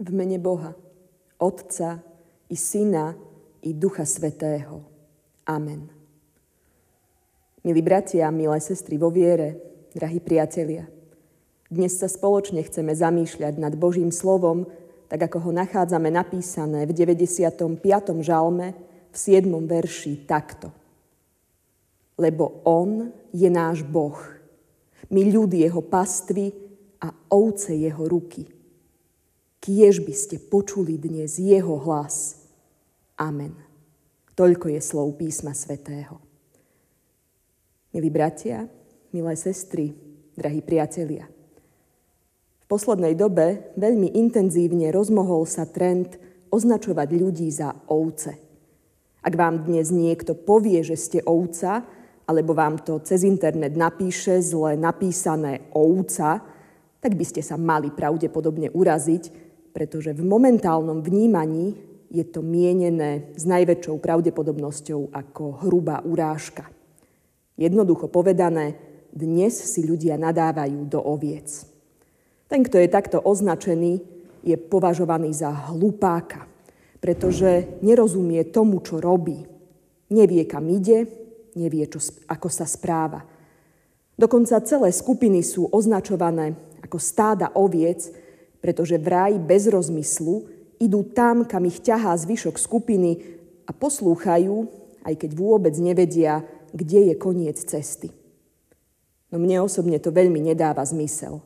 V mene Boha, Otca i Syna i Ducha Svätého. Amen. Milí bratia, milé sestry vo viere, drahí priatelia, dnes sa spoločne chceme zamýšľať nad Božím slovom, tak ako ho nachádzame napísané v 95. žalme v 7. verši takto. Lebo On je náš Boh, my ľud jeho pastvy a ovce jeho ruky. Kiež by ste počuli dnes jeho hlas. Amen. Toľko je slov Písma svätého. Milí bratia, milé sestry, drahí priatelia. V poslednej dobe veľmi intenzívne rozmohol sa trend označovať ľudí za ovce. Ak vám dnes niekto povie, že ste ovca, alebo vám to cez internet napíše zle napísané ovca, tak by ste sa mali pravdepodobne uraziť, pretože v momentálnom vnímaní je to mienené s najväčšou pravdepodobnosťou ako hrubá urážka. Jednoducho povedané, dnes si ľudia nadávajú do oviec. Ten, kto je takto označený, je považovaný za hlupáka, pretože nerozumie tomu, čo robí. Nevie, kam ide, nevie, ako sa správa. Dokonca celé skupiny sú označované ako stáda oviec, pretože vraj bez rozmyslu idú tam, kam ich ťahá zvyšok skupiny a poslúchajú, aj keď vôbec nevedia, kde je koniec cesty. No mne osobne to veľmi nedáva zmysel.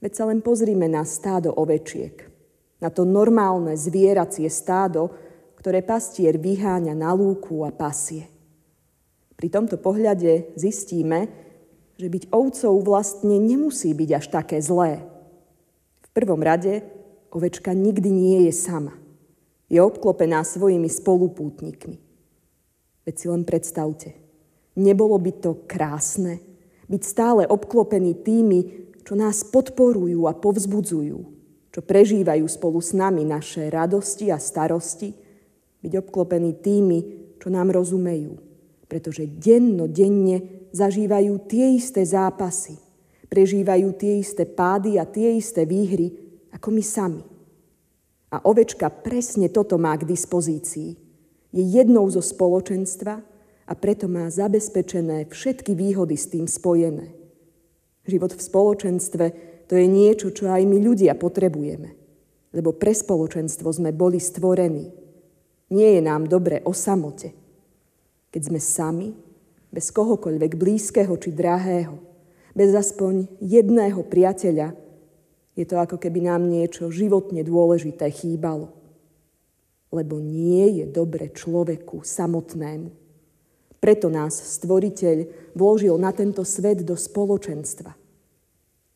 Veď sa len pozrime na stádo ovečiek. Na to normálne zvieracie stádo, ktoré pastier vyháňa na lúku a pasie. Pri tomto pohľade zistíme, že byť ovcou vlastne nemusí byť až také zlé. V prvom rade ovečka nikdy nie je sama. Je obklopená svojimi spolupútnikmi. Veď si len predstavte, nebolo by to krásne, byť stále obklopení tými, čo nás podporujú a povzbudzujú, čo prežívajú spolu s nami naše radosti a starosti, byť obklopení tými, čo nám rozumejú, pretože dennodenne zažívajú tie isté zápasy, prežívajú tie isté pády a tie isté výhry ako my sami. A ovečka presne toto má k dispozícii. Je jednou zo spoločenstva, a preto má zabezpečené všetky výhody s tým spojené. Život v spoločenstve to je niečo, čo aj my ľudia potrebujeme, lebo pre spoločenstvo sme boli stvorení. Nie je nám dobre o samote. Keď sme sami, bez kohokoľvek blízkeho či drahého, bez aspoň jedného priateľa, je to ako keby nám niečo životne dôležité chýbalo. Lebo nie je dobre človeku samotnému. Preto nás Stvoriteľ vložil na tento svet do spoločenstva.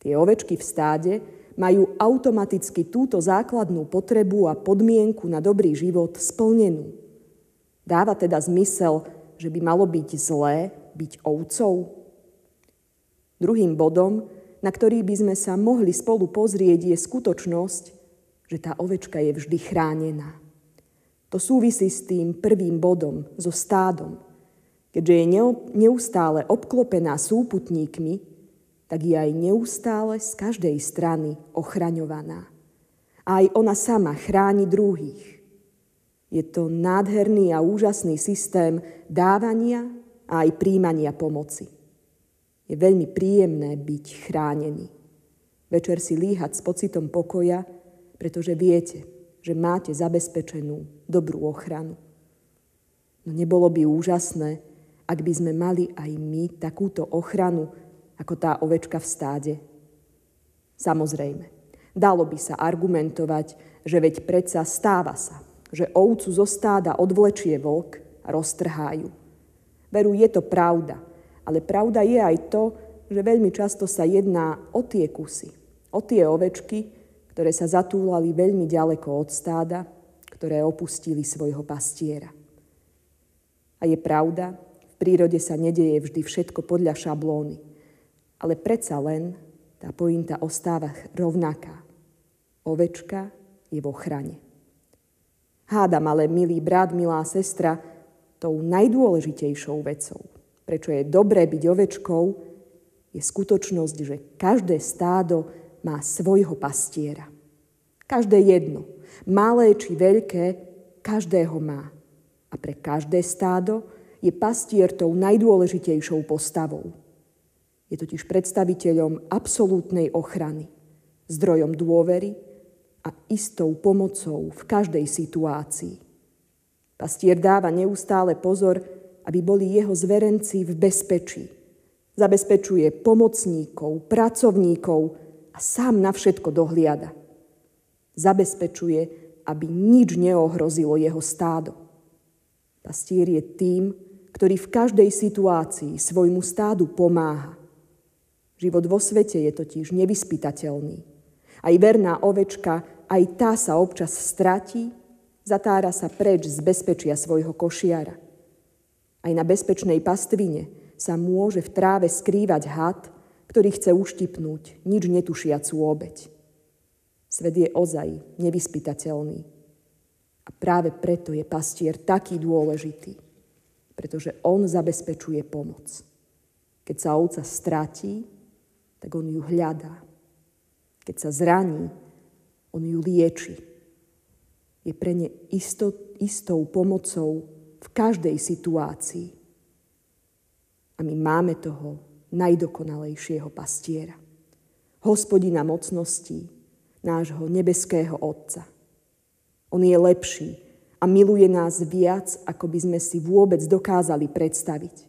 Tie ovečky v stáde majú automaticky túto základnú potrebu a podmienku na dobrý život splnenú. Dáva teda zmysel, že by malo byť zlé byť ovcou? Druhým bodom, na ktorý by sme sa mohli spolu pozrieť, je skutočnosť, že tá ovečka je vždy chránená. To súvisí s tým prvým bodom, so stádom. Keďže je neustále obklopená súputníkmi, tak je aj neustále z každej strany ochraňovaná. A aj ona sama chráni druhých. Je to nádherný a úžasný systém dávania a aj príjmania pomoci. Je veľmi príjemné byť chránený. Večer si líhať s pocitom pokoja, pretože viete, že máte zabezpečenú dobrú ochranu. No nebolo by úžasné, ak by sme mali aj my takúto ochranu, ako tá ovečka v stáde? Samozrejme, dalo by sa argumentovať, že veď predsa stáva sa, že ovcu zo stáda odvlečie vlk a roztrhá ju. Veru, je to pravda, ale pravda je aj to, že veľmi často sa jedná o tie kusy, o tie ovečky, ktoré sa zatúlali veľmi ďaleko od stáda, ktoré opustili svojho pastiera. A je pravda, v prírode sa nedeje vždy všetko podľa šablóny, ale predsa len tá pointa ostáva rovnaká. Ovečka je v ochrane. Hádam ale, milý brat, milá sestra, tou najdôležitejšou vecou, prečo je dobré byť ovečkou, je skutočnosť, že každé stádo má svojho pastiera. Každé jedno, malé či veľké, každého má. A pre každé stádo je pastier tou najdôležitejšou postavou. Je totiž predstaviteľom absolútnej ochrany, zdrojom dôvery a istou pomocou v každej situácii. Pastier dáva neustále pozor, aby boli jeho zverenci v bezpečí. Zabezpečuje pomocníkov, pracovníkov a sám na všetko dohliada. Zabezpečuje, aby nič neohrozilo jeho stádo. Pastier je tým, ktorý v každej situácii svojmu stádu pomáha. Život vo svete je totiž nevyspytateľný. Aj verná ovečka, aj tá sa občas stratí, zatára sa preč z bezpečia svojho košiara. Aj na bezpečnej pastvine sa môže v tráve skrývať had, ktorý chce uštipnúť nič netušiacú obeť. Svet je ozaj nevyspytateľný. A práve preto je pastier taký dôležitý, pretože on zabezpečuje pomoc. Keď sa ovca stratí, tak on ju hľadá. Keď sa zraní, on ju lieči. Je pre ne istou pomocou v každej situácii. A my máme toho najdokonalejšieho pastiera. Hospodina mocností, nášho nebeského Otca. On je lepší a miluje nás viac, ako by sme si vôbec dokázali predstaviť.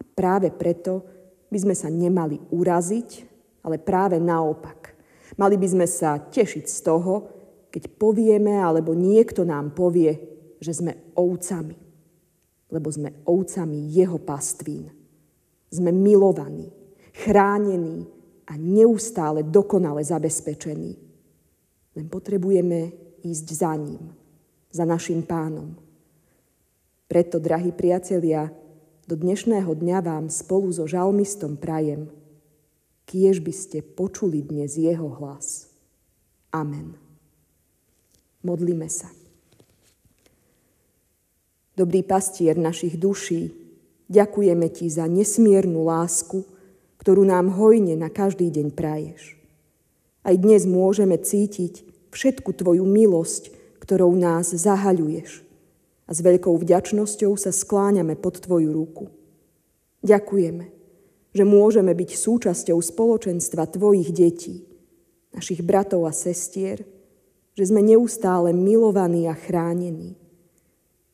A práve preto by sme sa nemali uraziť, ale práve naopak. Mali by sme sa tešiť z toho, keď povieme, alebo niekto nám povie, že sme ovcami. Lebo sme ovcami jeho pastvín. Sme milovaní, chránení, a neustále dokonale zabezpečený. Len potrebujeme ísť za ním, za našim pánom. Preto, drahí priatelia, do dnešného dňa vám spolu so žalmistom prajem, kiež by ste počuli dnes jeho hlas. Amen. Modlíme sa. Dobrý pastier našich duší, ďakujeme ti za nesmiernu lásku, ktorú nám hojne na každý deň praješ. Aj dnes môžeme cítiť všetku tvoju milosť, ktorou nás zahaľuješ. A s veľkou vďačnosťou sa skláňame pod tvoju ruku. Ďakujeme, že môžeme byť súčasťou spoločenstva tvojich detí, našich bratov a sestier, že sme neustále milovaní a chránení.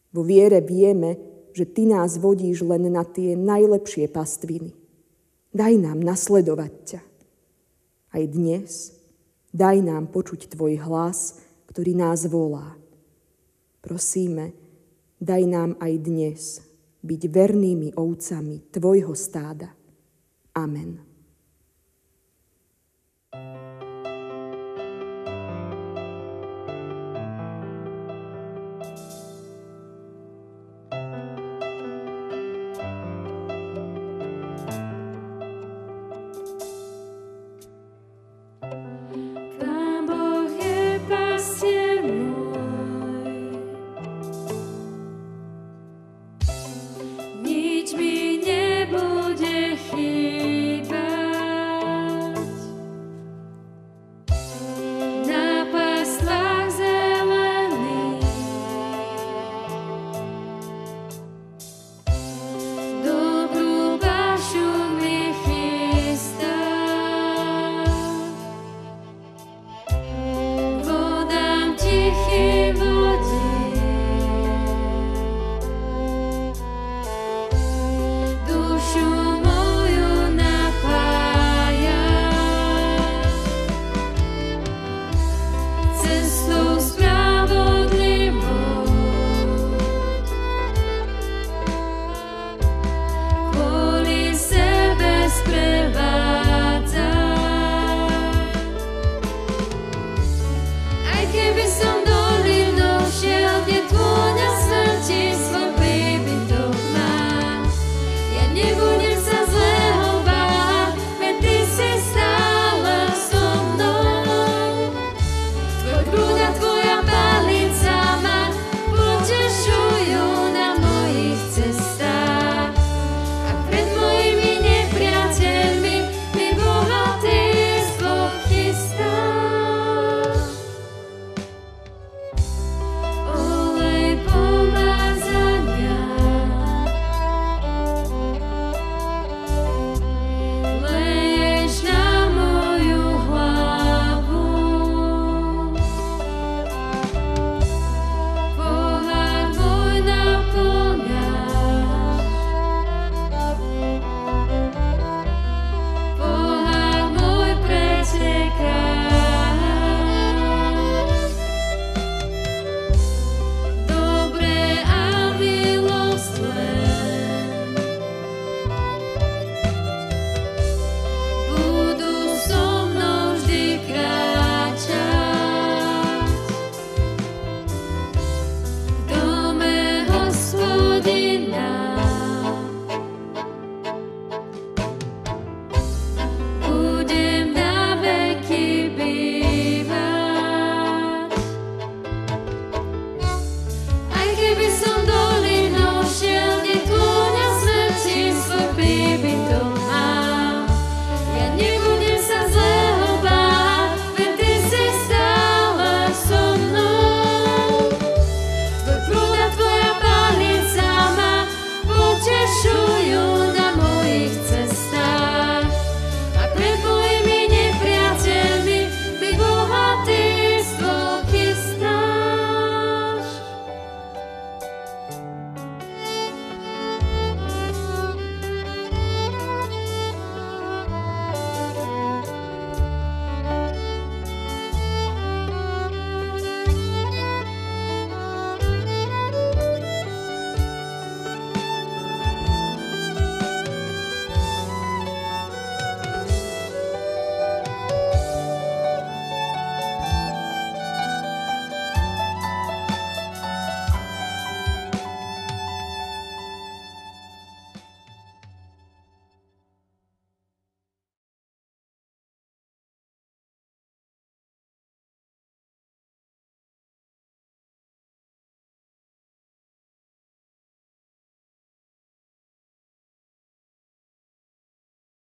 Vo viere vieme, že ty nás vodíš len na tie najlepšie pastviny. Daj nám nasledovať ťa. Aj dnes daj nám počuť tvoj hlas, ktorý nás volá. Prosíme, daj nám aj dnes byť vernými ovcami tvojho stáda. Amen. Since those